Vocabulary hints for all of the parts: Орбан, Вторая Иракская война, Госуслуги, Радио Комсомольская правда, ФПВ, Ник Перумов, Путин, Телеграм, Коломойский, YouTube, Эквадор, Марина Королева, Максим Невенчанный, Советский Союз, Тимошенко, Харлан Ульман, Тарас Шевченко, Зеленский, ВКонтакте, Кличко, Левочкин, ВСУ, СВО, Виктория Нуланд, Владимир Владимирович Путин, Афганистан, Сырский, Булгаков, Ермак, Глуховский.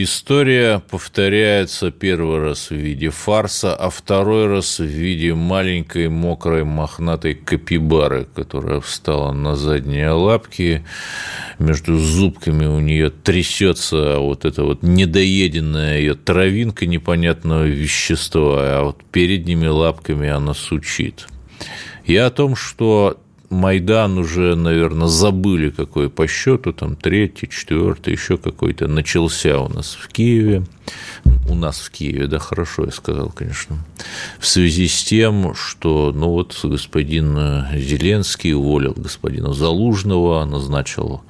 История повторяется первый раз в виде фарса, а второй раз в виде маленькой, мокрой, мохнатой капибары, которая встала на задние лапки. Между зубками у нее трясется вот эта вот недоеденная ее травинка непонятного вещества, а вот передними лапками она сучит. Я о том, что Майдан уже, наверное, забыли, какой по счету, там, третий, четвертый, еще какой-то, начался у нас в Киеве. У нас в Киеве, да, хорошо, я сказал, конечно. В связи с тем, что, ну, вот господин Зеленский уволил господина Залужного, назначил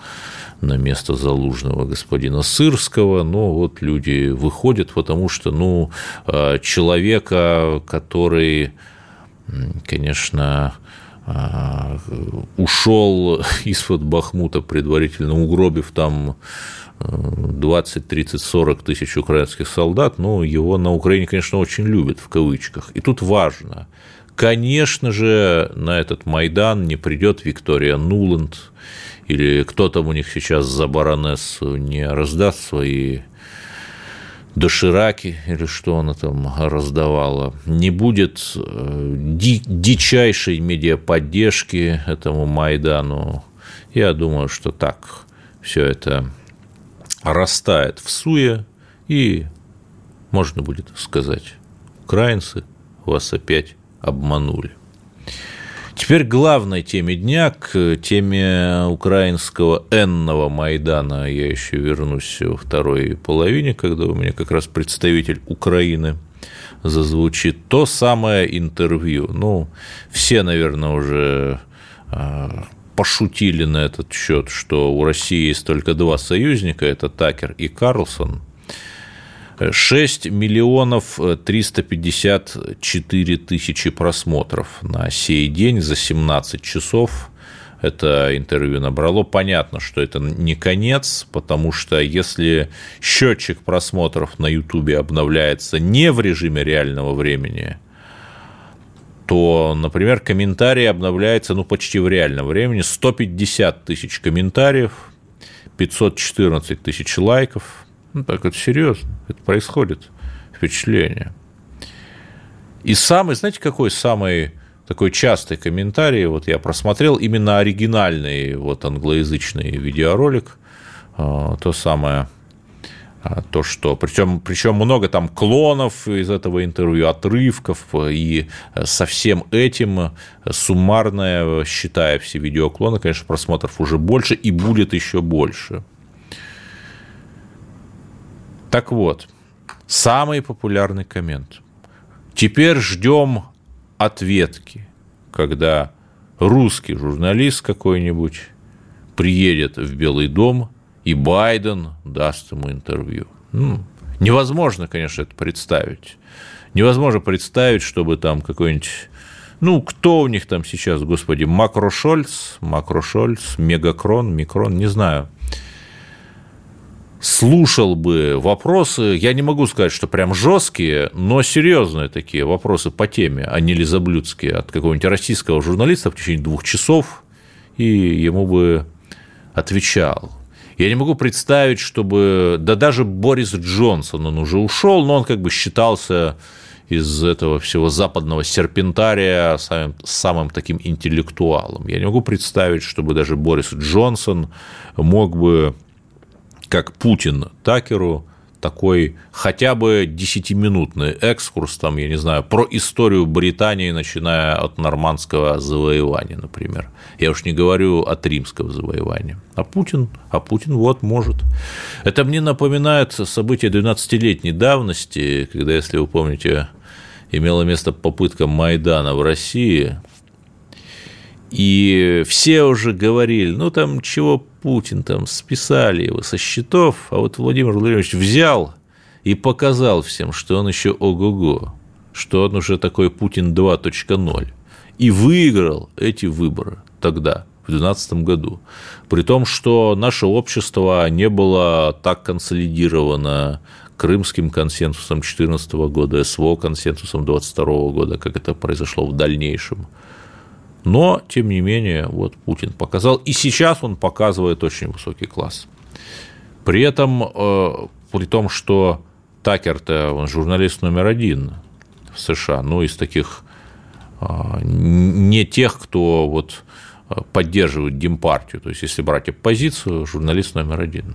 на место Залужного господина Сырского, но вот люди выходят, потому что, ну, человека, который, конечно, ушел из-под Бахмута, предварительно угробив там 20, 30, 40 тысяч украинских солдат, но его на Украине, конечно, очень любят, в кавычках. И тут важно. Конечно же, на этот Майдан не придет Виктория Нуланд или кто там у них сейчас за баронессу не раздаст свои дошираки, или что она там раздавала, не будет дичайшей медиаподдержки этому Майдану. Я думаю, что так все это растает в суе, и можно будет сказать: украинцы вас опять обманули. Теперь к главной теме дня, к теме украинского энного Майдана, я еще вернусь во второй половине, когда у меня как раз представитель Украины зазвучит, то самое интервью. Ну, все, наверное, уже пошутили на этот счет, что у России есть только два союзника, это Такер и Карлсон. 6 354 000 просмотров на сей день за 17 часов это интервью набрало. Понятно, что это не конец, потому что если счетчик просмотров на YouTube обновляется не в режиме реального времени, то, например, комментарии обновляются, ну, почти в реальном времени. 150 тысяч комментариев, 514 тысяч лайков. Ну, так это серьезно, это происходит впечатление. И самый, знаете, какой самый такой частый комментарий, вот я просмотрел именно оригинальный вот англоязычный видеоролик, то самое, то, что, причем много там клонов из этого интервью, отрывков, и со всем этим суммарное, считая все видеоклоны, конечно, просмотров уже больше и будет еще больше. Так вот, самый популярный коммент. Теперь ждем ответки, когда русский журналист какой-нибудь приедет в Белый дом, и Байден даст ему интервью. Ну, невозможно, конечно, это представить. Невозможно представить, чтобы там какой-нибудь... Ну, кто у них там сейчас, господи, Макрошольц, Микрон, не знаю... Слушал бы вопросы, я не могу сказать, что прям жесткие, но серьезные такие вопросы по теме, а не лизоблюдские, от какого-нибудь российского журналиста в течение 2 часов, и ему бы отвечал. Я не могу представить, чтобы... Да даже Борис Джонсон, он уже ушел, но он как бы считался из этого всего западного серпентария самым таким интеллектуалом. Я не могу представить, чтобы даже Борис Джонсон мог бы... как Путин Такеру, такой хотя бы 10-минутный экскурс, там, я не знаю, про историю Британии, начиная от нормандского завоевания, например. Я уж не говорю от римского завоевания. А Путин вот может. Это мне напоминает события 12-летней давности, когда, если вы помните, имела место попытка Майдана в России, и все уже говорили, ну, там чего Путин, там списали его со счетов, а вот Владимир Владимирович взял и показал всем, что он еще ого-го, что он уже такой Путин 2.0, и выиграл эти выборы тогда, в 2012 году, при том, что наше общество не было так консолидировано Крымским консенсусом 2014 года, СВО консенсусом 2022 года, как это произошло в дальнейшем. Но, тем не менее, вот Путин показал, и сейчас он показывает очень высокий класс. При этом, при том, что Такер-то, он журналист номер один в США, ну, из таких, не тех, кто вот поддерживает Демпартию, то есть, если брать оппозицию, журналист номер один.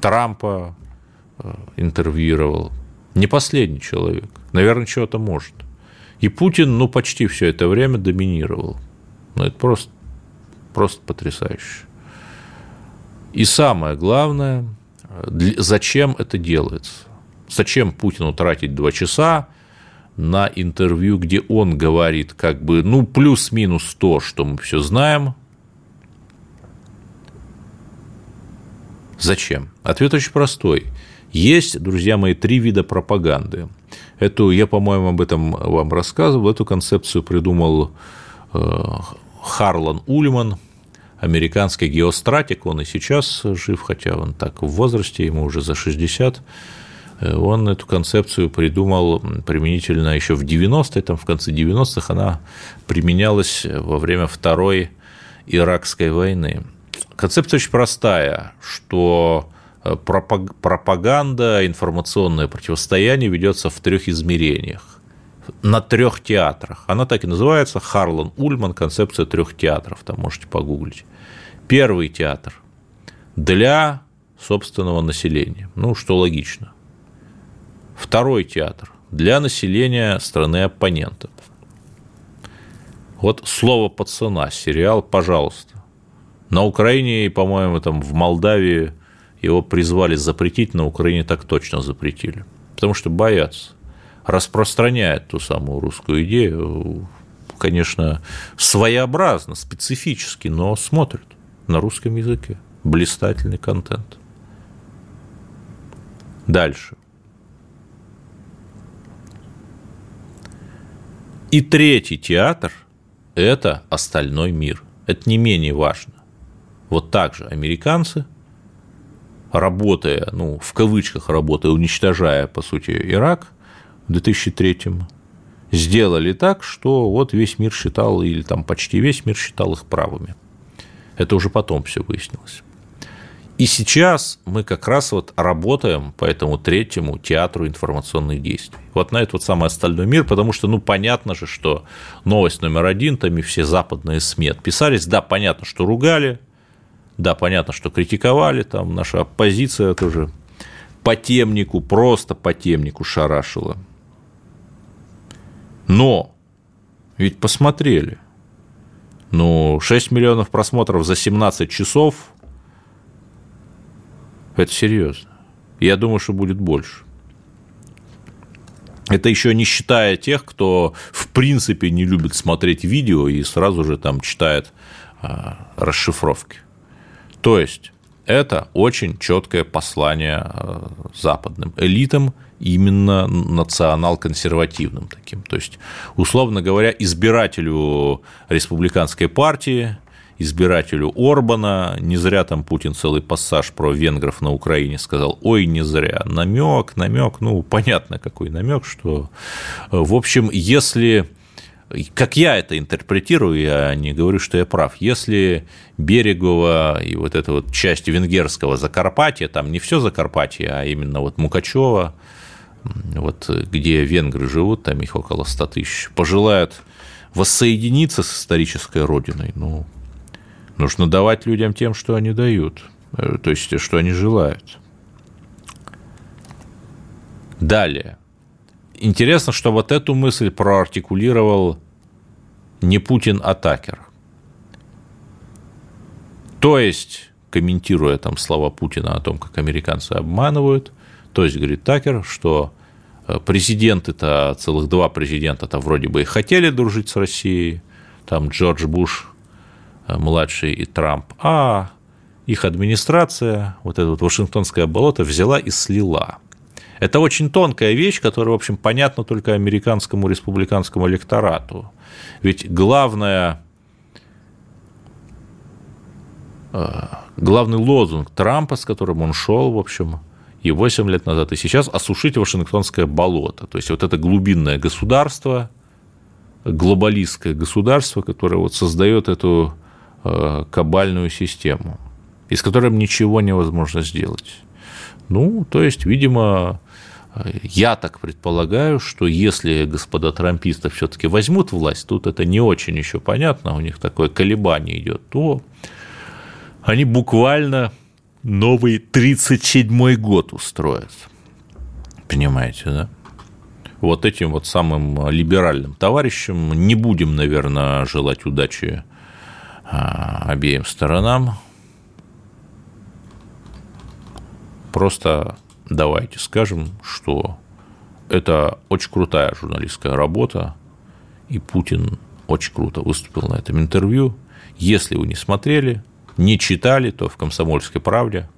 Трампа интервьюировал, не последний человек, наверное, чего-то может. И Путин, ну, почти все это время доминировал. Ну, это просто потрясающе. И самое главное, зачем это делается? Зачем Путину тратить 2 часа на интервью, где он говорит, как бы, ну, плюс-минус то, что мы все знаем? Зачем? Ответ очень простой. Есть, друзья мои, 3 вида пропаганды. Я, по-моему, об этом вам рассказывал. Эту концепцию придумал Харлан Ульман, американский геостратег. Он и сейчас жив, хотя он так в возрасте, ему уже за 60. Он эту концепцию придумал применительно еще в 90-е, там в конце 90-х. Она применялась во время Второй Иракской войны. Концепция очень простая, что пропаганда, информационное противостояние ведется в 3 измерениях, на 3 театрах. Она так и называется, Харлан Ульман, концепция 3 театров, там можете погуглить. 1 театр для собственного населения, ну, что логично. 2 театр для населения страны оппонента. Вот «Слово пацана», сериал, пожалуйста. На Украине, по-моему, там в Молдавии его призвали запретить, на Украине так точно запретили, потому что боятся. Распространяют ту самую русскую идею, конечно, своеобразно, специфически, но смотрят на русском языке. Блистательный контент. Дальше. И 3 театр – это остальной мир. Это не менее важно. Вот так же американцы, работая, ну, в кавычках работая, уничтожая, по сути, Ирак в 2003-м, сделали так, что вот весь мир считал, или там почти весь мир считал их правыми. Это уже потом все выяснилось. И сейчас мы как раз вот работаем по этому 3-му театру информационных действий. Вот на этот вот самый остальной мир, потому что, ну, понятно же, что новость номер один, там и все западные СМИ отписались, да, понятно, что ругали, да, понятно, что критиковали, там наша оппозиция тоже по темнику, просто по темнику шарашила. Но ведь посмотрели, ну, 6 миллионов просмотров за 17 часов, это серьезно. Я думаю, что будет больше. Это еще не считая тех, кто в принципе не любит смотреть видео и сразу же там читает расшифровки. То есть это очень четкое послание западным элитам, именно национал-консервативным таким. То есть, условно говоря, избирателю республиканской партии, избирателю Орбана, не зря там Путин целый пассаж про венгров на Украине сказал, ой, не зря, намек, ну, понятно, какой намек, что, в общем, если... Как я это интерпретирую, я не говорю, что я прав. Если Берегова и вот эта вот часть венгерского Закарпатья, там не все Закарпатье, а именно вот Мукачева, вот где венгры живут, там их около 100 тысяч, пожелают воссоединиться с исторической родиной, ну, нужно давать людям тем, что они дают, то есть, что они желают. Далее. Интересно, что вот эту мысль проартикулировал не Путин, а Такер. То есть, комментируя там слова Путина о том, как американцы обманывают, то есть, говорит Такер, что президенты-то, целых 2 президента-то вроде бы и хотели дружить с Россией, там Джордж Буш, младший, и Трамп, а их администрация, вот это вот Вашингтонское болото, взяла и слила. Это очень тонкая вещь, которая, в общем, понятна только американскому республиканскому электорату. Ведь главный лозунг Трампа, с которым он шел, в общем, и 8 лет назад, и сейчас, осушить Вашингтонское болото. То есть вот это глубинное государство, глобалистское государство, которое вот создает эту кабальную систему, из которой ничего невозможно сделать. Ну, то есть, видимо, я так предполагаю, что если господа трамписты все-таки возьмут власть, тут это не очень еще понятно, у них такое колебание идет, то они буквально новый 37-й год устроят. Понимаете, да? Вот этим вот самым либеральным товарищам не будем, наверное, желать удачи обеим сторонам. Просто давайте скажем, что это очень крутая журналистская работа, и Путин очень круто выступил на этом интервью. Если вы не смотрели, не читали, то в «Комсомольской правде»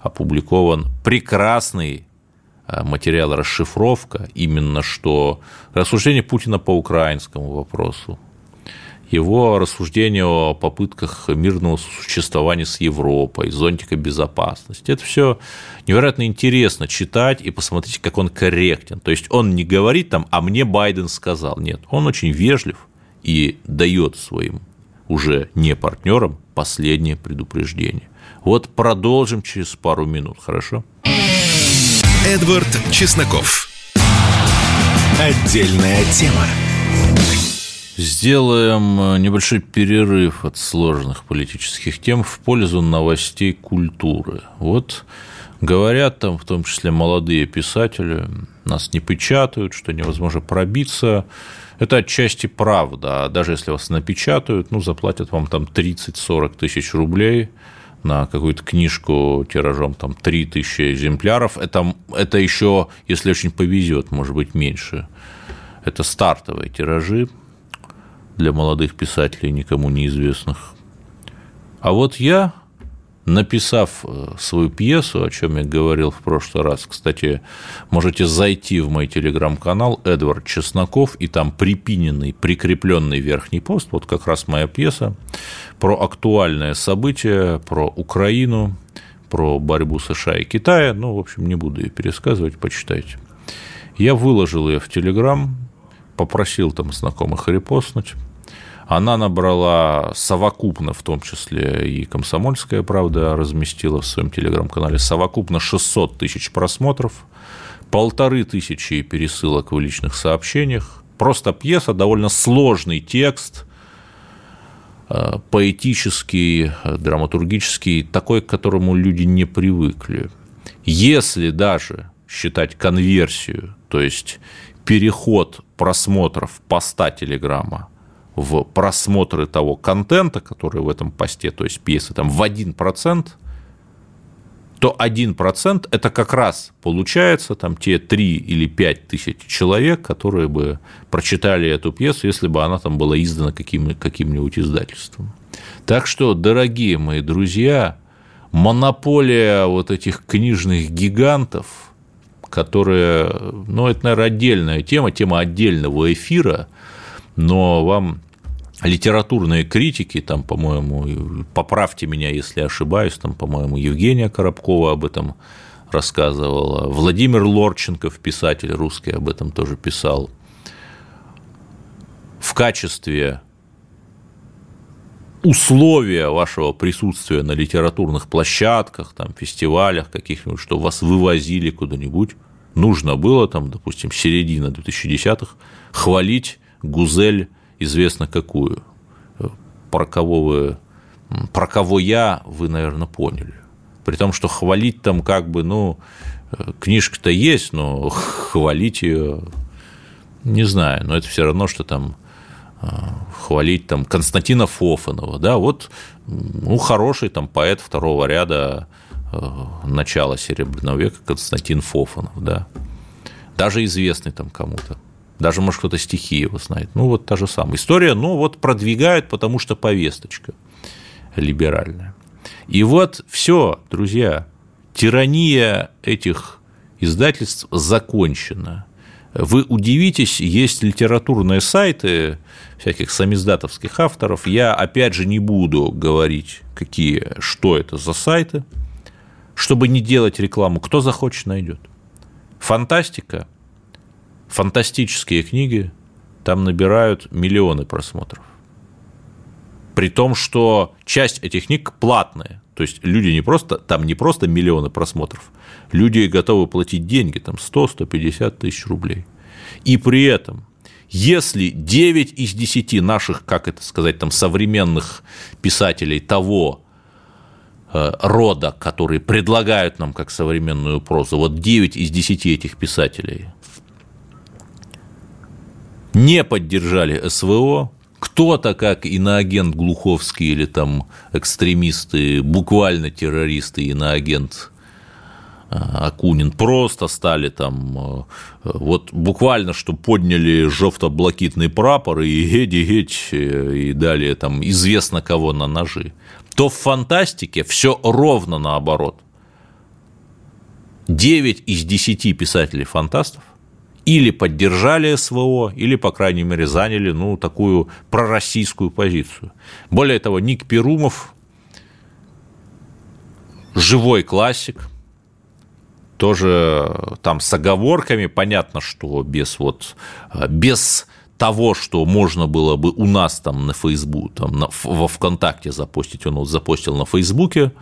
опубликован прекрасный материал «Расшифровка», именно что рассуждение Путина по украинскому вопросу, его рассуждение о попытках мирного существования с Европой, зонтика безопасности. Это все невероятно интересно читать, и посмотрите, как он корректен. То есть он не говорит там, а мне Байден сказал. Нет, он очень вежлив и дает своим уже не партнерам последнее предупреждение. Вот продолжим через пару минут, хорошо? Эдвард Чесноков. Отдельная тема. Сделаем небольшой перерыв от сложных политических тем в пользу новостей культуры. Вот говорят там, в том числе молодые писатели, нас не печатают, что невозможно пробиться. Это отчасти правда. Даже если вас напечатают, ну, заплатят вам там 30-40 тысяч рублей на какую-то книжку тиражом там 3 тысячи экземпляров. Это еще, если очень повезет, может быть, меньше. Это стартовые тиражи для молодых писателей, никому неизвестных. А вот я, написав свою пьесу, о чем я говорил в прошлый раз, кстати, можете зайти в мой телеграм-канал «Эдвард Чесноков», и там прикрепленный верхний пост, вот как раз моя пьеса, про актуальное событие, про Украину, про борьбу США и Китая. Ну, в общем, не буду ее пересказывать, почитайте. Я выложил ее в телеграм, попросил там знакомых репостнуть. Она набрала совокупно, в том числе и «Комсомольская правда» разместила в своем телеграм-канале, совокупно 600 тысяч просмотров, 1500 пересылок в личных сообщениях. Просто пьеса, довольно сложный текст, поэтический, драматургический, такой, к которому люди не привыкли. Если даже считать конверсию, то есть переход просмотров поста телеграмма в просмотры того контента, который в этом посте, то есть пьесы, там в 1%, то 1% это как раз получается там те 3 или 5 тысяч человек, которые бы прочитали эту пьесу, если бы она там была издана каким-нибудь издательством. Так что, дорогие мои друзья, монополия вот этих книжных гигантов, которые, ну, это, наверное, отдельная тема отдельного эфира, но вам литературные критики, там, по-моему, поправьте меня, если ошибаюсь, там, по-моему, Евгения Коробкова об этом рассказывала, Владимир Лорченков, писатель русский, об этом тоже писал, в качестве условия вашего присутствия на литературных площадках, там, фестивалях каких-нибудь, что вас вывозили куда-нибудь, нужно было, там, допустим, середина 2010-х, хвалить Гузель, известно какую. Про кого я, вы, наверное, поняли. При том, что хвалить там как бы, ну, книжка-то есть, но хвалить ее, не знаю, но это все равно, что там хвалить там Константина Фофанова, да, вот, ну, хороший там поэт второго ряда начала Серебряного века Константин Фофанов, да, даже известный там кому-то. Даже, может, кто-то стихи его знает. Ну, вот та же самая история, но вот продвигают, потому что повесточка либеральная. И вот все, друзья, тирания этих издательств закончено. Вы удивитесь, есть литературные сайты всяких самиздатовских авторов. Я, опять же, не буду говорить, какие, что это за сайты, чтобы не делать рекламу. Кто захочет, найдет. Фантастика, фантастические книги там набирают миллионы просмотров. При том, что часть этих книг платная. То есть люди не просто миллионы просмотров, люди готовы платить деньги, там 100-150 тысяч рублей. И при этом, если 9 из 10 наших, как это сказать, там, современных писателей того рода, которые предлагают нам как современную прозу, вот 9 из 10 этих писателей не поддержали СВО, кто-то, как иноагент Глуховский или там экстремисты, буквально террористы, иноагент Акунин, просто стали там, вот буквально, что подняли жовто-блакитный прапор и геть, и далее там известно кого на ножи, то в фантастике все ровно наоборот. 9 из 10 писателей-фантастов или поддержали СВО, или, по крайней мере, заняли, ну, такую пророссийскую позицию. Более того, Ник Перумов, живой классик, тоже там с оговорками, понятно, что без того, что можно было бы у нас там на Фейсбуке, во ВКонтакте запостить, он вот запостил на Фейсбуке,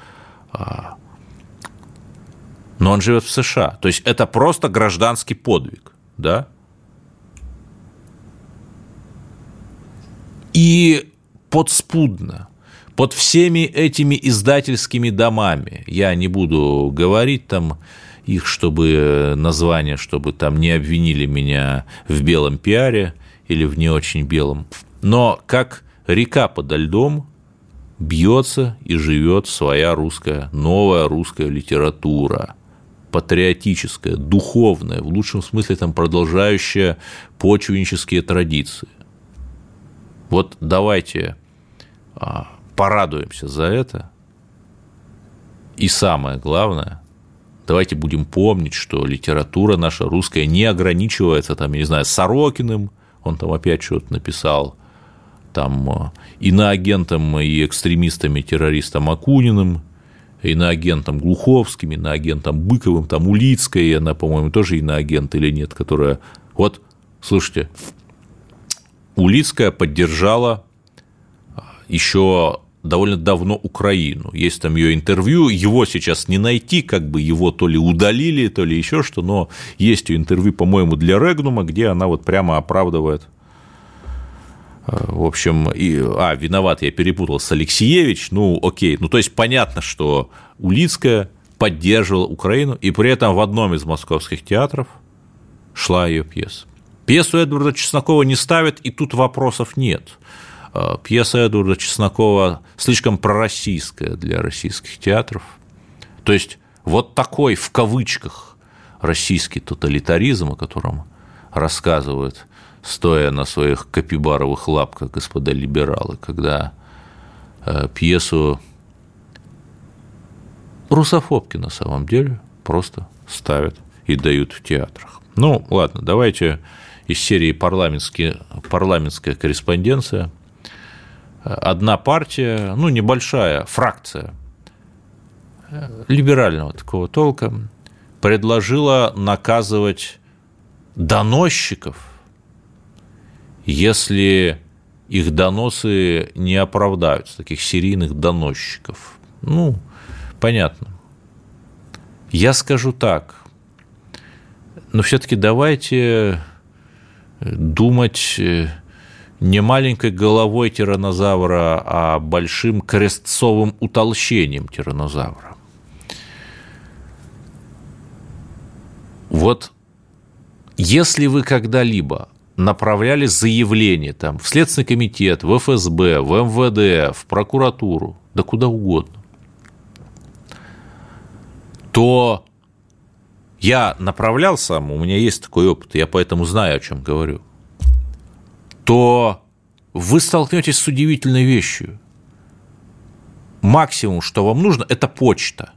но он живет в США. То есть это просто гражданский подвиг. Да? И подспудно, под всеми этими издательскими домами, я не буду говорить там их, чтобы название, чтобы там не обвинили меня в белом пиаре или в не очень белом, но как река подо льдом бьется и живет своя русская, новая русская литература. Патриотическое, духовное, в лучшем смысле там продолжающее почвеннические традиции. Вот давайте порадуемся за это. И самое главное, давайте будем помнить, что литература наша русская не ограничивается, там, я не знаю, Сорокиным, он там опять что-то написал, там, иноагентом и экстремистом, и террористом Акуниным, иноагентом Глуховским, иноагентом Быковым, там Улицкая, она, по-моему, тоже иноагент или нет, которая... Вот, слушайте, Улицкая поддержала еще довольно давно Украину. Есть там ее интервью, его сейчас не найти, как бы его то ли удалили, то ли еще что, но есть ее интервью, по-моему, для Регнума, где она вот прямо оправдывает... В общем, виноват, я перепутал с Алексеевич, ну, окей. Ну, то есть, понятно, что Улицкая поддерживала Украину, и при этом в одном из московских театров шла ее пьеса. Пьесу Эдварда Чеснокова не ставят, и тут вопросов нет. Пьеса Эдварда Чеснокова слишком пророссийская для российских театров. То есть, вот такой, в кавычках, российский тоталитаризм, о котором рассказывают, стоя на своих капибаровых лапках, господа либералы, когда пьесу русофобки на самом деле просто ставят и дают в театрах. Ну, ладно, давайте из серии «Парламентская корреспонденция». Одна партия, ну, небольшая фракция либерального такого толка предложила наказывать доносчиков, если их доносы не оправдаются, таких серийных доносчиков. Ну, понятно. Я скажу так, но все-таки давайте думать не маленькой головой тираннозавра, а большим крестцовым утолщением тираннозавра. Вот если вы когда-либо направляли заявление там, в Следственный комитет, в ФСБ, в МВД, в прокуратуру, да куда угодно, то я направлял сам, у меня есть такой опыт, я поэтому знаю, о чем говорю, то вы столкнетесь с удивительной вещью. Максимум, что вам нужно, это почта.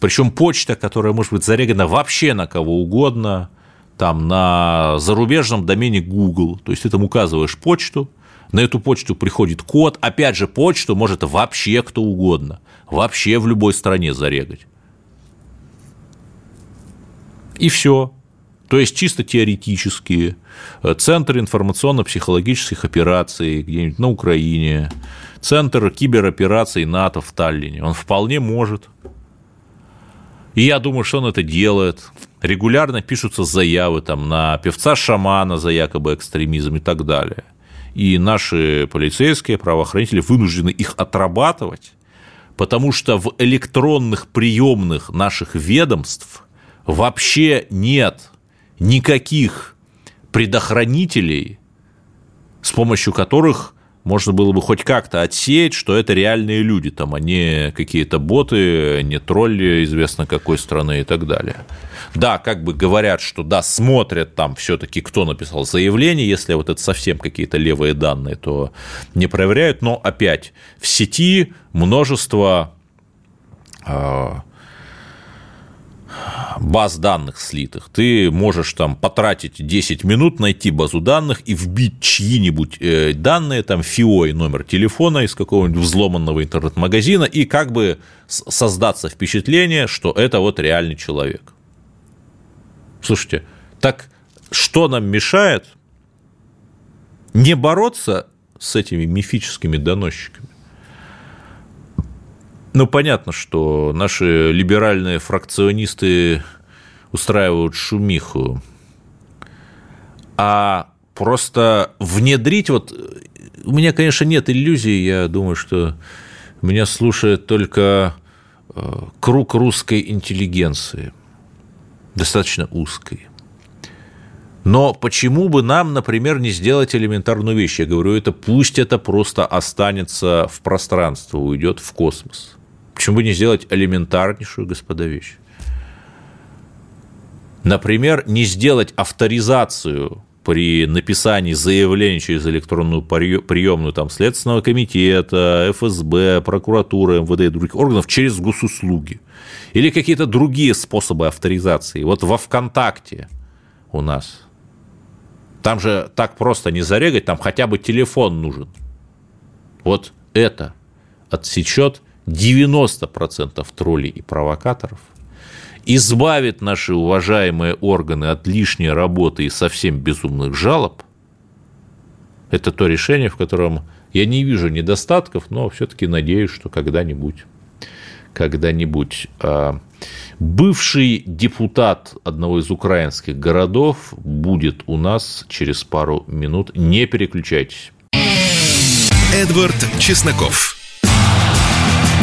Причем почта, которая может быть зарегана вообще на кого угодно, там на зарубежном домене Google. То есть ты там указываешь почту, на эту почту приходит код. Опять же, почту может вообще кто угодно, вообще в любой стране зарегать. И все. То есть чисто теоретические центры информационно-психологических операций где-нибудь на Украине, центр киберопераций НАТО в Таллине. Он вполне может. И я думаю, что он это делает. Регулярно пишутся заявы там, на певца-шамана за якобы экстремизм и так далее. И наши полицейские, правоохранители вынуждены их отрабатывать, потому что в электронных приемных наших ведомств вообще нет никаких предохранителей, с помощью которых можно было бы хоть как-то отсеять, что это реальные люди, там, а не какие-то боты, не тролли, известно какой страны и так далее. Да, как бы говорят, что да, смотрят там все-таки, кто написал заявление, если вот это совсем какие-то левые данные, то не проверяют, но опять в сети множество баз данных слитых. Ты можешь там потратить 10 минут, найти базу данных и вбить чьи-нибудь данные, там ФИО и номер телефона из какого-нибудь взломанного интернет-магазина, и как бы создаться впечатление, что это вот реальный человек. Слушайте, так что нам мешает не бороться с этими мифическими доносчиками? Ну, понятно, что наши либеральные фракционисты устраивают шумиху, а просто внедрить, вот у меня, конечно, нет иллюзий, я думаю, что меня слушает только круг русской интеллигенции, достаточно узкой. Но почему бы нам, например, не сделать элементарную вещь? Я говорю, это пусть это просто останется в пространстве, уйдет в космос. Почему бы не сделать элементарнейшую, господа, вещь? Например, не сделать авторизацию при написании заявлений через электронную приемную там, Следственного комитета, ФСБ, прокуратуры, МВД и других органов через госуслуги. Или какие-то другие способы авторизации. Вот во ВКонтакте у нас. Там же так просто не зарегать, там хотя бы телефон нужен. Вот это отсечет 90% троллей и провокаторов, избавит наши уважаемые органы от лишней работы и совсем безумных жалоб. Это то решение, в котором я не вижу недостатков, но все-таки надеюсь, что когда-нибудь. Бывший депутат одного из украинских городов будет у нас через пару минут. Не переключайтесь. Эдвард Чесноков.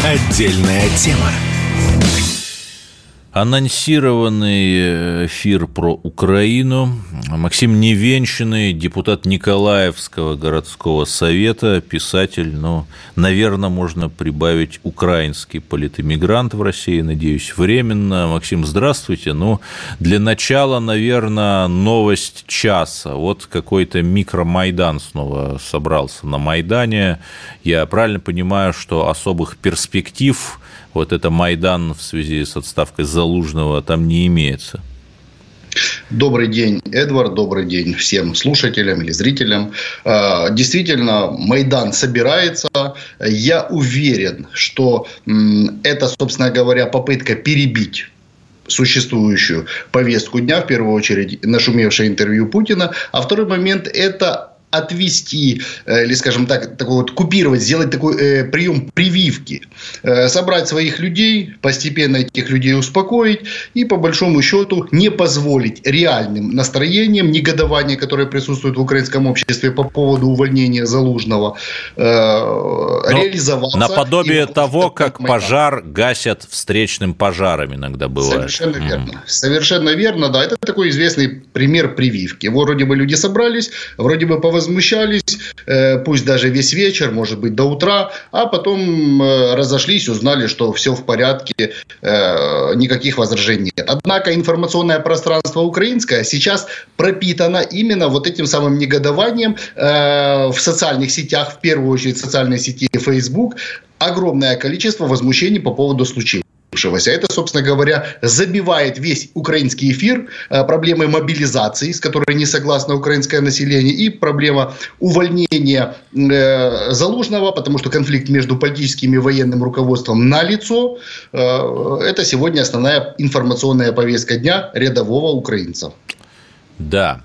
Отдельная тема. Анонсированный эфир про Украину. Максим Невенчанный, депутат Николаевского городского совета, писатель. Ну, наверное, можно прибавить украинский политэмигрант в России, надеюсь, временно. Максим, здравствуйте. Ну, для начала, наверное, новость часа. Вот какой-то микромайдан снова собрался на Майдане. Я правильно понимаю, что особых перспектив вот это Майдан в связи с отставкой Залужного там не имеется? Добрый день, Эдвард, добрый день всем слушателям или зрителям. Действительно, Майдан собирается. Я уверен, что это, собственно говоря, попытка перебить существующую повестку дня, в первую очередь нашумевшее интервью Путина, а второй момент – это отвести, или, скажем так, такой вот купировать, сделать такой прием прививки, собрать своих людей, постепенно этих людей успокоить и, по большому счету, не позволить реальным настроениям негодования, которое присутствует в украинском обществе по поводу увольнения Залужного, реализоваться. Наподобие того, как пожар гасят встречным пожаром иногда бывает. Совершенно верно. Совершенно верно, да. Это такой известный пример прививки. Вроде бы люди собрались, вроде бы повозможно возмущались, пусть даже весь вечер, может быть, до утра, а потом разошлись, узнали, что все в порядке, никаких возражений нет. Однако информационное пространство украинское сейчас пропитано именно вот этим самым негодованием в социальных сетях, в первую очередь в социальной сети Facebook, огромное количество возмущений по поводу случая. случившегося. Это, собственно говоря, забивает весь украинский эфир проблемой мобилизации, с которой не согласно украинское население, и проблема увольнения Залужного, потому что конфликт между политическим и военным руководством налицо. Это сегодня основная информационная повестка дня рядового украинца. Да,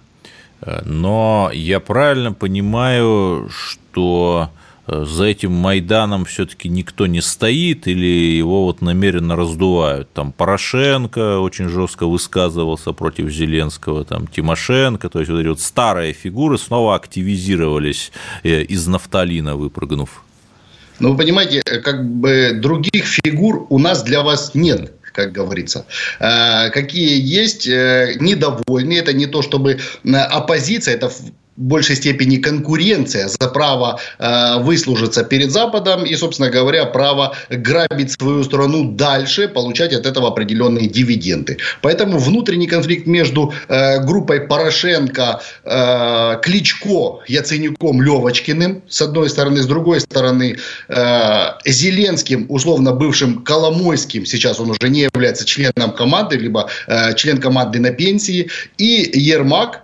но я правильно понимаю, что за этим Майданом все-таки никто не стоит или его вот намеренно раздувают? Там Порошенко очень жестко высказывался против Зеленского, там Тимошенко, то есть вот эти вот старые фигуры снова активизировались, из нафталина выпрыгнув. Ну, вы понимаете, как бы других фигур у нас для вас нет, как говорится. Какие есть недовольные, это не то чтобы оппозиция, это в большей степени конкуренция за право выслужиться перед Западом и, собственно говоря, право грабить свою страну дальше, получать от этого определенные дивиденды. Поэтому внутренний конфликт между группой Порошенко, Кличко, Яценюком, Левочкиным, с одной стороны, с другой стороны, Зеленским, условно бывшим Коломойским, сейчас он уже не является членом команды, либо член команды на пенсии, и Ермак,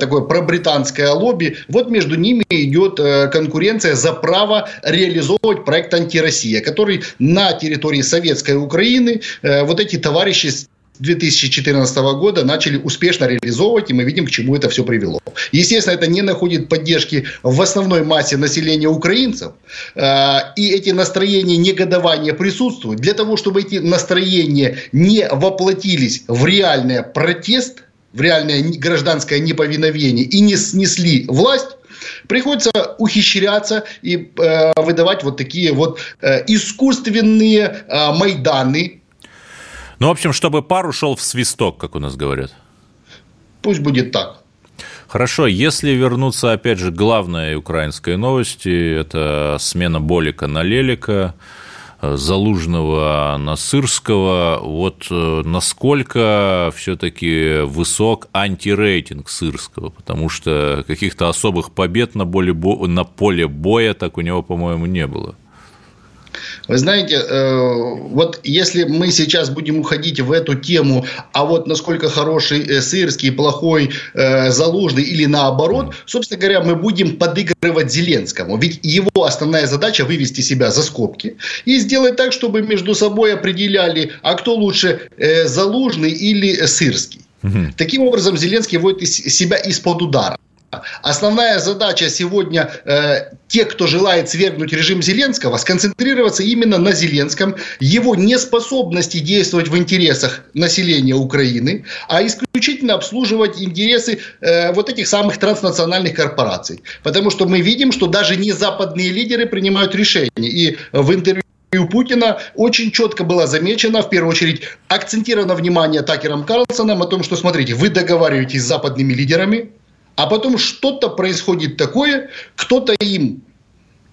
такое пробританское лобби, вот между ними идет конкуренция за право реализовывать проект «Антироссия», который на территории советской Украины вот эти товарищи с 2014 года начали успешно реализовывать, и мы видим, к чему это все привело. Естественно, это не находит поддержки в основной массе населения украинцев, и эти настроения негодования присутствуют. Для того, чтобы эти настроения не воплотились в реальный протест, в реальное гражданское неповиновение и не снесли власть, приходится ухищряться и выдавать вот такие вот искусственные майданы. Ну, в общем, чтобы пар ушел в свисток, как у нас говорят. Пусть будет так. Хорошо, если вернуться, опять же, к главной украинской новости, это смена Болика на Лелика, Залужного на Сырского, вот насколько все-таки высок антирейтинг Сырского, потому что каких-то особых побед на поле боя так у него, по-моему, не было. Вы знаете, вот если мы сейчас будем уходить в эту тему, а вот насколько хороший Сырский, плохой Залужный или наоборот, собственно говоря, мы будем подыгрывать Зеленскому. Ведь его основная задача – вывести себя за скобки и сделать так, чтобы между собой определяли, а кто лучше, Залужный или Сырский. Угу. Таким образом, Зеленский вводит себя из-под удара. Основная задача сегодня тех, кто желает свергнуть режим Зеленского, сконцентрироваться именно на Зеленском, его неспособности действовать в интересах населения Украины, а исключительно обслуживать интересы вот этих самых транснациональных корпораций. Потому что мы видим, что даже не западные лидеры принимают решения. И в интервью у Путина очень четко было замечено, в первую очередь, акцентировано внимание Такером Карлсоном о том, что, смотрите, вы договариваетесь с западными лидерами, а потом что-то происходит такое, кто-то им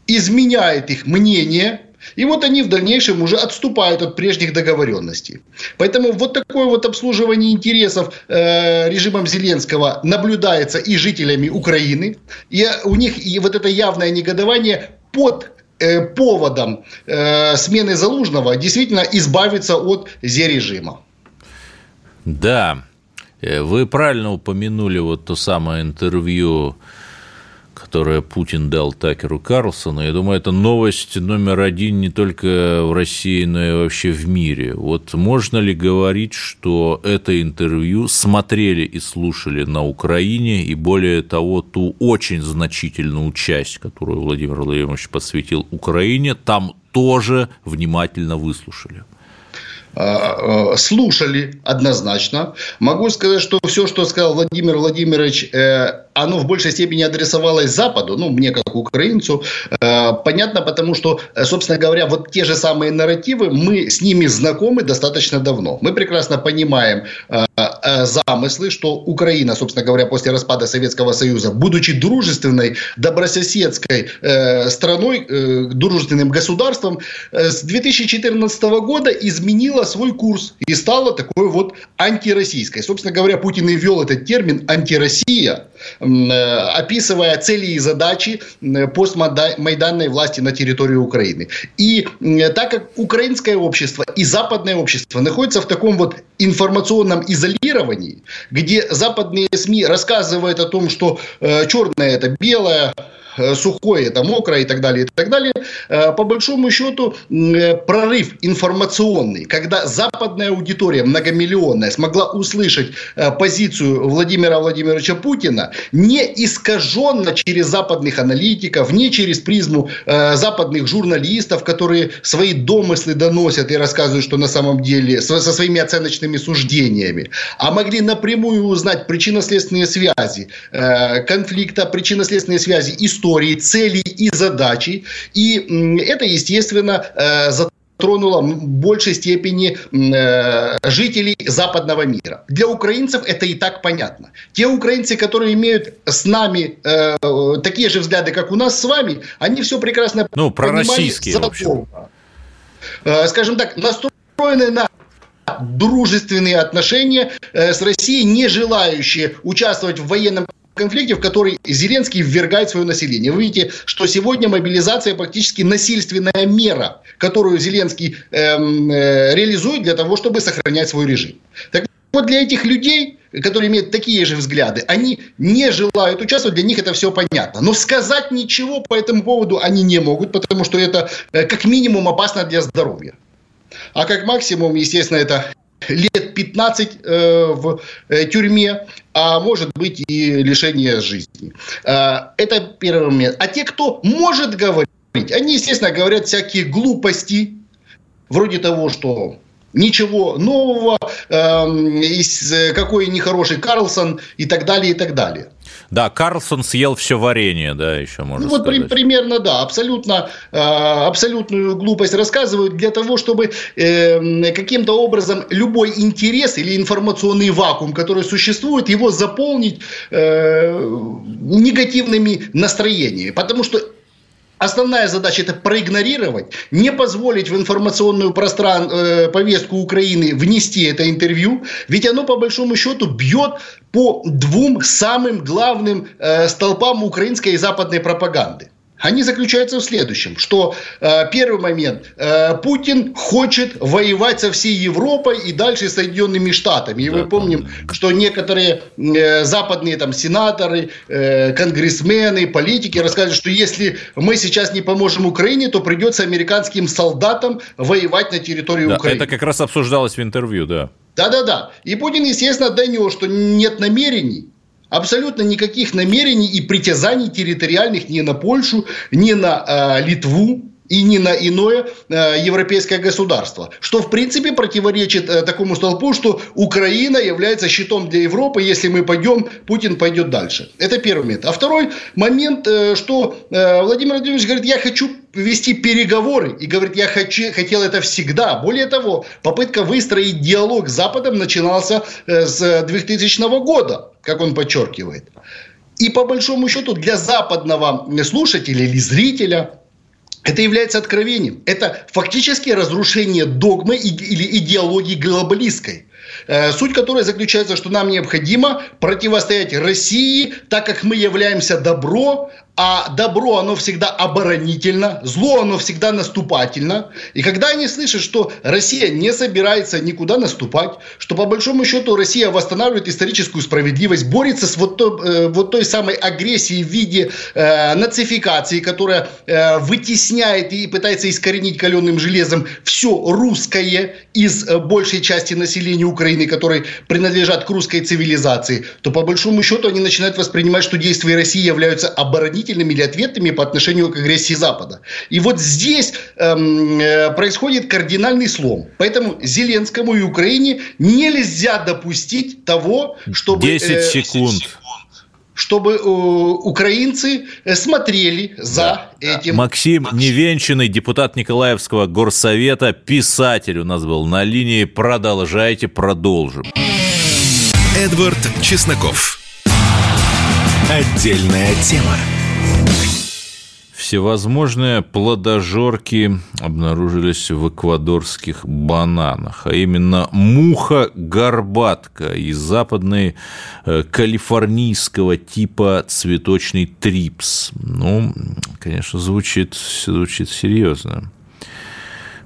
изменяет их мнение, и вот они в дальнейшем уже отступают от прежних договоренностей. Поэтому вот такое вот обслуживание интересов режимом Зеленского наблюдается и жителями Украины, и у них и вот это явное негодование под поводом смены Залужного действительно избавиться от Зе-режима. Да. Вы правильно упомянули вот то самое интервью, которое Путин дал Такеру Карлсону. Я думаю, это новость номер один не только в России, но и вообще в мире. Вот можно ли говорить, что это интервью смотрели и слушали на Украине, и более того, ту очень значительную часть, которую Владимир Владимирович посвятил Украине, там тоже внимательно выслушали? Слушали однозначно. Могу сказать, что все, что сказал Владимир Владимирович, оно в большей степени адресовалось Западу, ну, мне как украинцу. Понятно, потому что, собственно говоря, вот те же самые нарративы, мы с ними знакомы достаточно давно. Мы прекрасно понимаем замыслы, что Украина, собственно говоря, после распада Советского Союза, будучи дружественной, добрососедской страной, дружественным государством, с 2014 года изменила свой курс и стала такой вот антироссийской. Собственно говоря, Путин и ввел этот термин «антироссия», описывая цели и задачи постмайданной власти на территории Украины. И так как украинское общество и западное общество находятся в таком вот информационном изолировании, где западные СМИ рассказывают о том, что черное – это белое, сухое – это мокрое и так далее, по большому счету прорыв информационный, когда западная аудитория многомиллионная смогла услышать позицию Владимира Владимировича Путина не искаженно через западных аналитиков, не через призму западных журналистов, которые свои домыслы доносят и рассказывают, что на самом деле со своими оценочными суждениями, а могли напрямую узнать причинно-следственные связи конфликта, причинно-следственные связи истории, цели и задачи. И это, естественно, затронуло в большей степени жителей западного мира. Для украинцев это и так понятно. Те украинцы, которые имеют с нами такие же взгляды, как у нас с вами, они все прекрасно понимали. Пророссийские, в общем. Скажем так, настроены на дружественные отношения с Россией, не желающие участвовать в военном конфликте, в который Зеленский ввергает свое население. Вы видите, что сегодня мобилизация практически насильственная мера, которую Зеленский реализует для того, чтобы сохранять свой режим. Так вот, для этих людей, которые имеют такие же взгляды, они не желают участвовать, для них это все понятно. Но сказать ничего по этому поводу они не могут, потому что это как минимум опасно для здоровья. А как максимум, естественно, это лет 15 в тюрьме, а может быть и лишение жизни. Это первый момент. А те, кто может говорить, они, естественно, говорят всякие глупости, вроде того, что ничего нового, какой нехороший Карлсон и так далее, и так далее. Да, Карлсон съел все варенье, да, еще можно сказать. Вот примерно, да, абсолютную глупость рассказывают для того, чтобы каким-то образом любой интерес или информационный вакуум, который существует, его заполнить негативными настроениями. Потому что основная задача – это проигнорировать, не позволить в информационную повестку Украины внести это интервью, ведь оно, по большому счету, бьет по двум самым главным столпам украинской и западной пропаганды. Они заключаются в следующем, что первый момент, Путин хочет воевать со всей Европой и дальше с Соединенными Штатами. И мы помним, что некоторые западные там, сенаторы, конгрессмены, политики рассказывают, что если мы сейчас не поможем Украине, то придется американским солдатам воевать на территории Украины. Это как раз обсуждалось в интервью, да. Да-да-да. И Путин, естественно, донес, что нет намерений. Абсолютно никаких намерений и притязаний территориальных ни на Польшу, ни на Литву и ни на иное европейское государство. Что, в принципе, противоречит такому столпу, что Украина является щитом для Европы. Если мы пойдем, Путин пойдет дальше. Это первый момент. А второй момент, что Владимир Владимирович говорит, я хочу вести переговоры. И говорит, я хотел это всегда. Более того, попытка выстроить диалог с Западом начинался с 2000 года, как он подчеркивает. И по большому счету для западного слушателя или зрителя это является откровением. Это фактически разрушение догмы или идеологии глобалистской, суть которой заключается, что нам необходимо противостоять России, так как мы являемся добро, а добро, оно всегда оборонительно, зло, оно всегда наступательно. И когда они слышат, что Россия не собирается никуда наступать, что по большому счету Россия восстанавливает историческую справедливость, борется с вот той самой агрессией в виде нацификации, которая вытесняет и пытается искоренить каленым железом все русское из большей части населения Украины, которые принадлежат к русской цивилизации, то по большому счету они начинают воспринимать, что действия России являются оборонительными или ответными по отношению к агрессии Запада. И вот здесь происходит кардинальный слом. Поэтому Зеленскому и Украине нельзя допустить того, чтобы 10 секунд. Чтобы украинцы смотрели за этим. Максим Невенчанный, депутат Николаевского горсовета, писатель у нас был на линии. Продолжим. Эдвард Чесноков. Отдельная тема. Всевозможные плодожорки обнаружились в эквадорских бананах, а именно муха-горбатка из западной калифорнийского типа цветочный трипс. Ну, конечно, звучит серьезно.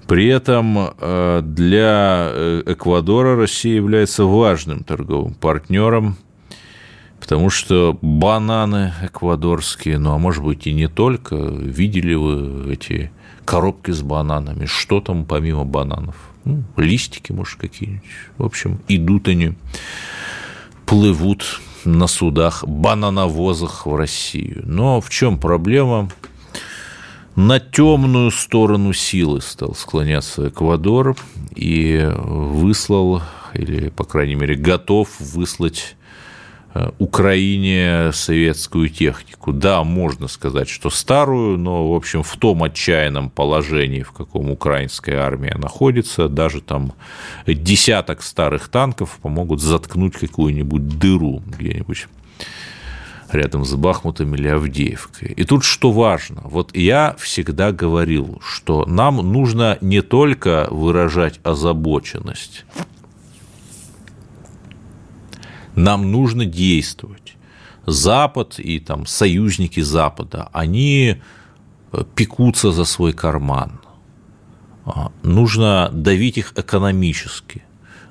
При этом для Эквадора Россия является важным торговым партнером, потому что бананы эквадорские, ну, а может быть, и не только. Видели вы эти коробки с бананами? Что там помимо бананов? Ну, листики, может, какие-нибудь. В общем, идут они, плывут на судах, банановозах в Россию. Но в чем проблема? На темную сторону силы стал склоняться Эквадор и выслал, или, по крайней мере, готов выслать Украине советскую технику. Да, можно сказать, что старую, но, в общем, в том отчаянном положении, в каком украинская армия находится, даже там десяток старых танков помогут заткнуть какую-нибудь дыру где-нибудь рядом с Бахмутом или Авдеевкой. И тут что важно. Вот я всегда говорил, что нам нужно не только выражать озабоченность, нам нужно действовать. Запад и там союзники Запада, они пекутся за свой карман. Нужно давить их экономически,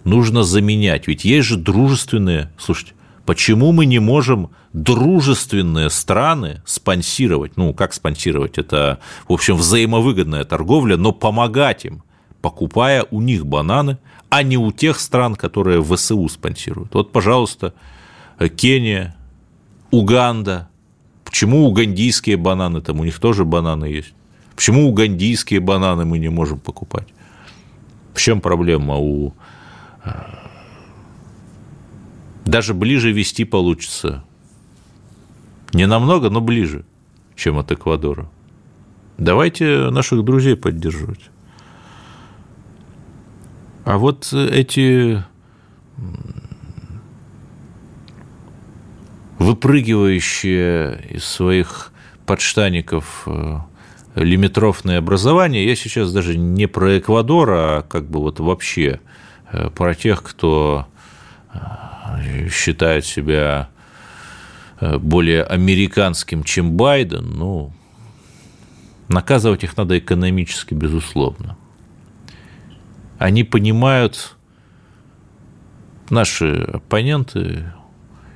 нужно заменять. Ведь есть же дружественные... Слушайте, почему мы не можем дружественные страны спонсировать? Ну, как спонсировать? Это, в общем, взаимовыгодная торговля, но помогать им, покупая у них бананы, а не у тех стран, которые ВСУ спонсируют. Вот, пожалуйста, Кения, Уганда. Почему угандийские бананы? Там у них тоже бананы есть. Почему угандийские бананы мы не можем покупать? В чем проблема? Даже ближе везти получится. Не намного, но ближе, чем от Эквадора. Давайте наших друзей поддерживать. А вот эти выпрыгивающие из своих подштанников лимитрофные образования, я сейчас даже не про Эквадор, а как бы вот вообще про тех, кто считает себя более американским, чем Байден, ну, наказывать их надо экономически, безусловно. Они понимают, наши оппоненты,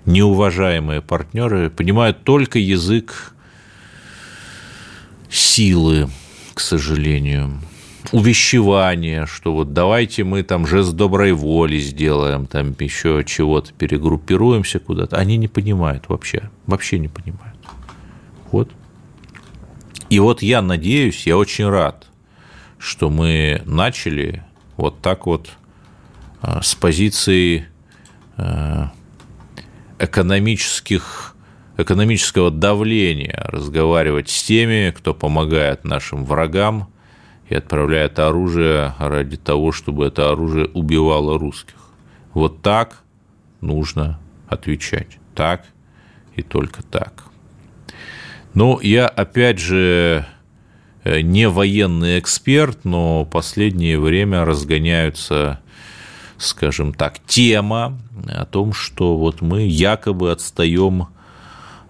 неуважаемые партнеры, понимают только язык силы, к сожалению, увещевания, что вот давайте мы там жест доброй воли сделаем, там еще чего-то, перегруппируемся куда-то. Они не понимают вообще не понимают. Вот. И вот я надеюсь, я очень рад, что мы начали... Вот так вот с позиции экономического давления разговаривать с теми, кто помогает нашим врагам и отправляет оружие ради того, чтобы это оружие убивало русских. Вот так нужно отвечать. Так и только так. Ну, я опять же... не военный эксперт, но в последнее время разгоняются, скажем так, тема о том, что вот мы якобы отстаем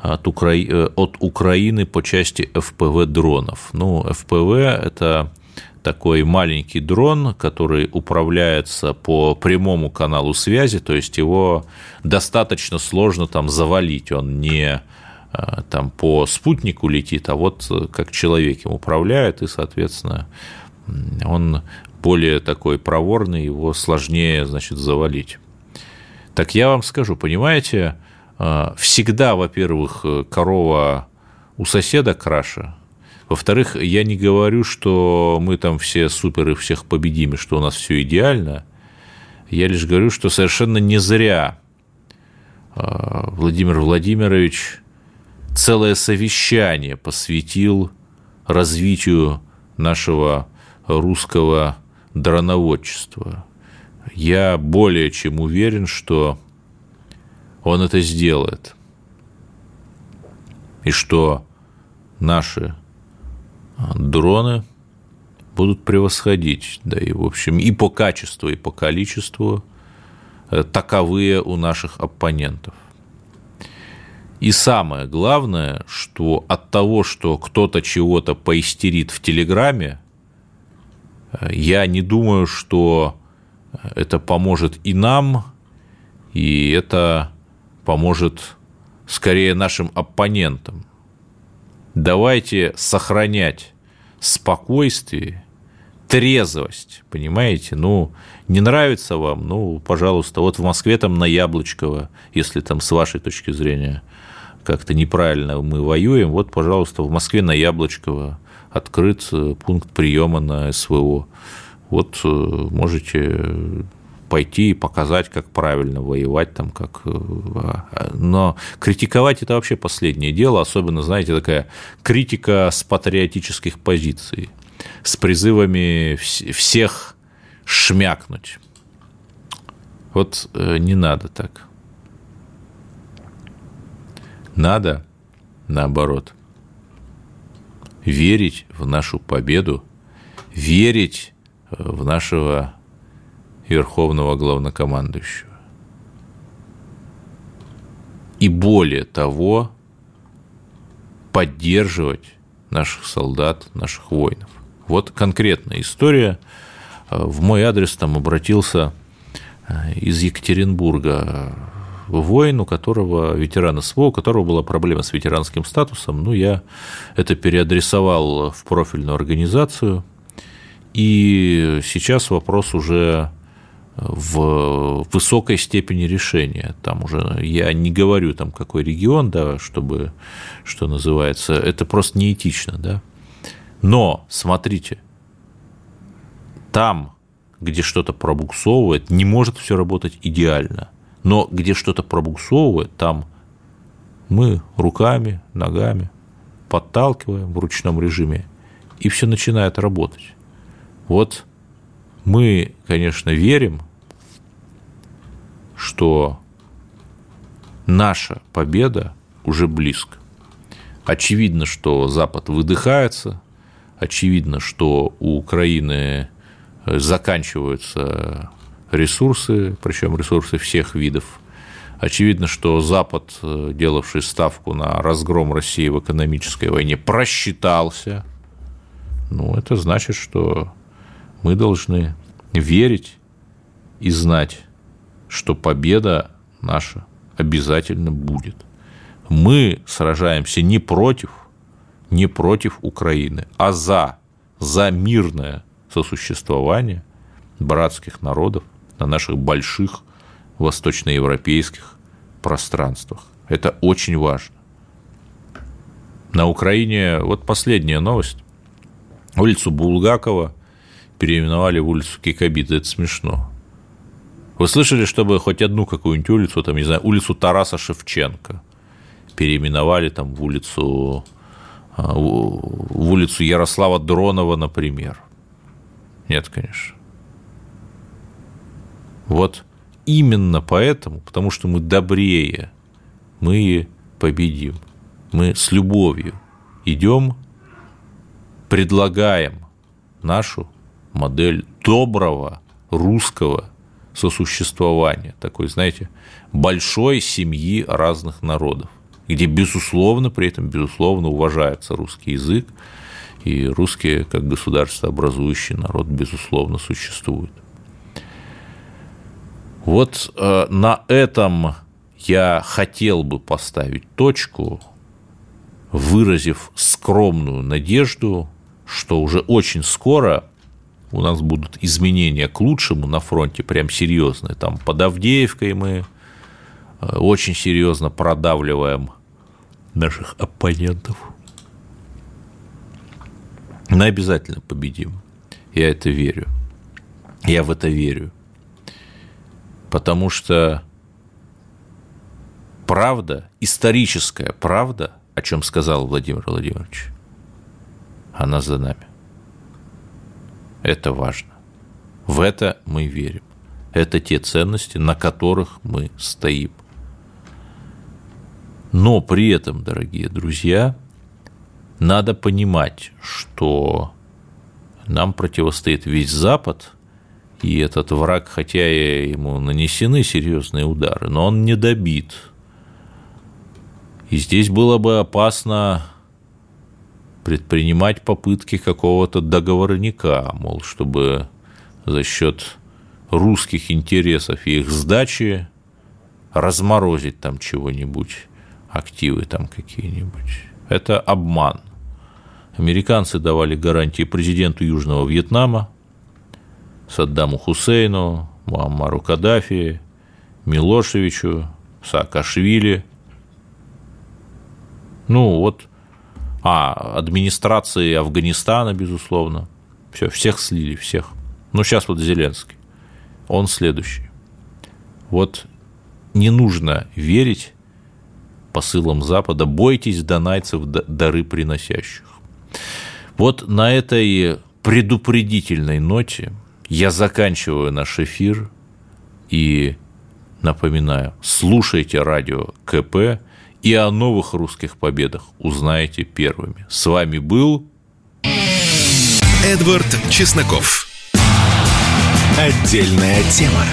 от Украины по части ФПВ-дронов. Ну, ФПВ – это такой маленький дрон, который управляется по прямому каналу связи, то есть его достаточно сложно там завалить, он не... там по спутнику летит, а вот как человек им управляет, и, соответственно, он более такой проворный, его сложнее, значит, завалить. Так я вам скажу, понимаете, всегда, во-первых, корова у соседа краше, во-вторых, я не говорю, что мы там все супер и всех победим, и что у нас все идеально, я лишь говорю, что совершенно не зря Владимир Владимирович целое совещание посвятил развитию нашего русского дроноводчества. Я более чем уверен, что он это сделает. И что наши дроны будут превосходить, да и, в общем, и по качеству, и по количеству таковые у наших оппонентов. И самое главное, что от того, что кто-то чего-то поистерит в Телеграме, я не думаю, что это поможет и нам, и это поможет скорее нашим оппонентам. Давайте сохранять спокойствие, трезвость, понимаете? Ну, не нравится вам, ну, пожалуйста, вот в Москве там на Яблочково, если там с вашей точки зрения как-то неправильно мы воюем, вот, пожалуйста, в Москве на Яблочково открыт пункт приема на СВО. Вот можете пойти и показать, как правильно воевать там, как... Но критиковать – это вообще последнее дело, особенно, знаете, такая критика с патриотических позиций, с призывами всех шмякнуть. Вот не надо так. Надо, наоборот, верить в нашу победу, верить в нашего верховного главнокомандующего. И более того, поддерживать наших солдат, наших воинов. Вот конкретная история. В мой адрес там обратился из Екатеринбурга воин, у которого, ветеран СВО, у которого была проблема с ветеранским статусом. Ну, я это переадресовал в профильную организацию. И сейчас вопрос уже в высокой степени решения. Там уже я не говорю, там, какой регион, да, чтобы, что называется, это просто неэтично, да. Но, смотрите, там, где что-то пробуксовывает, не может все работать идеально. Но где что-то пробуксовывает, там мы руками, ногами подталкиваем в ручном режиме, и все начинает работать. Вот мы, конечно, верим, что наша победа уже близко. Очевидно, что Запад выдыхается, очевидно, что у Украины заканчиваются ресурсы, причем ресурсы всех видов. Очевидно, что Запад, делавший ставку на разгром России в экономической войне, просчитался. Ну, это значит, что мы должны верить и знать, что победа наша обязательно будет. Мы сражаемся не против Украины, а за мирное сосуществование братских народов на наших больших восточноевропейских пространствах. Это очень важно. На Украине, вот последняя новость, улицу Булгакова переименовали в улицу Кикабидзе, это смешно. Вы слышали, чтобы хоть одну какую-нибудь улицу, там, не знаю, улицу Тараса Шевченко переименовали там в улицу Ярослава Дронова, например. Нет, конечно. Вот именно поэтому, потому что мы добрее, мы победим. Мы с любовью идем, предлагаем нашу модель доброго русского сосуществования, такой, знаете, большой семьи разных народов, где, безусловно, при этом, безусловно, уважается русский язык, и русские, как государствообразующий народ, безусловно, существуют. Вот на этом я хотел бы поставить точку, выразив скромную надежду, что уже очень скоро у нас будут изменения к лучшему на фронте, прям серьезные. Там под Авдеевкой мы очень серьезно продавливаем наших оппонентов. Мы обязательно победим. Я это верю. Я в это верю. Потому что правда, историческая правда, о чем сказал Владимир Владимирович, она за нами. Это важно. В это мы верим. Это те ценности, на которых мы стоим. Но при этом, дорогие друзья, Надо понимать, что нам противостоит весь Запад, и этот враг, хотя ему нанесены серьезные удары, но он не добит. И здесь было бы опасно предпринимать попытки какого-то договорняка, мол, чтобы за счет русских интересов и их сдачи разморозить там чего-нибудь, активы там какие-нибудь. Это обман. Американцы давали гарантии президенту Южного Вьетнама, Саддаму Хусейну, Муаммару Каддафи, Милошевичу, Саакашвили. Ну вот, администрации Афганистана, безусловно. Все, всех слили, всех. Ну, сейчас вот Зеленский. Он следующий. Вот не нужно верить посылам Запада. Бойтесь донайцев, дары приносящих. Вот на этой предупредительной ноте я заканчиваю наш эфир и напоминаю, слушайте радио КП и о новых русских победах узнаете первыми. С вами был Эдвард Чесноков. Отдельная тема.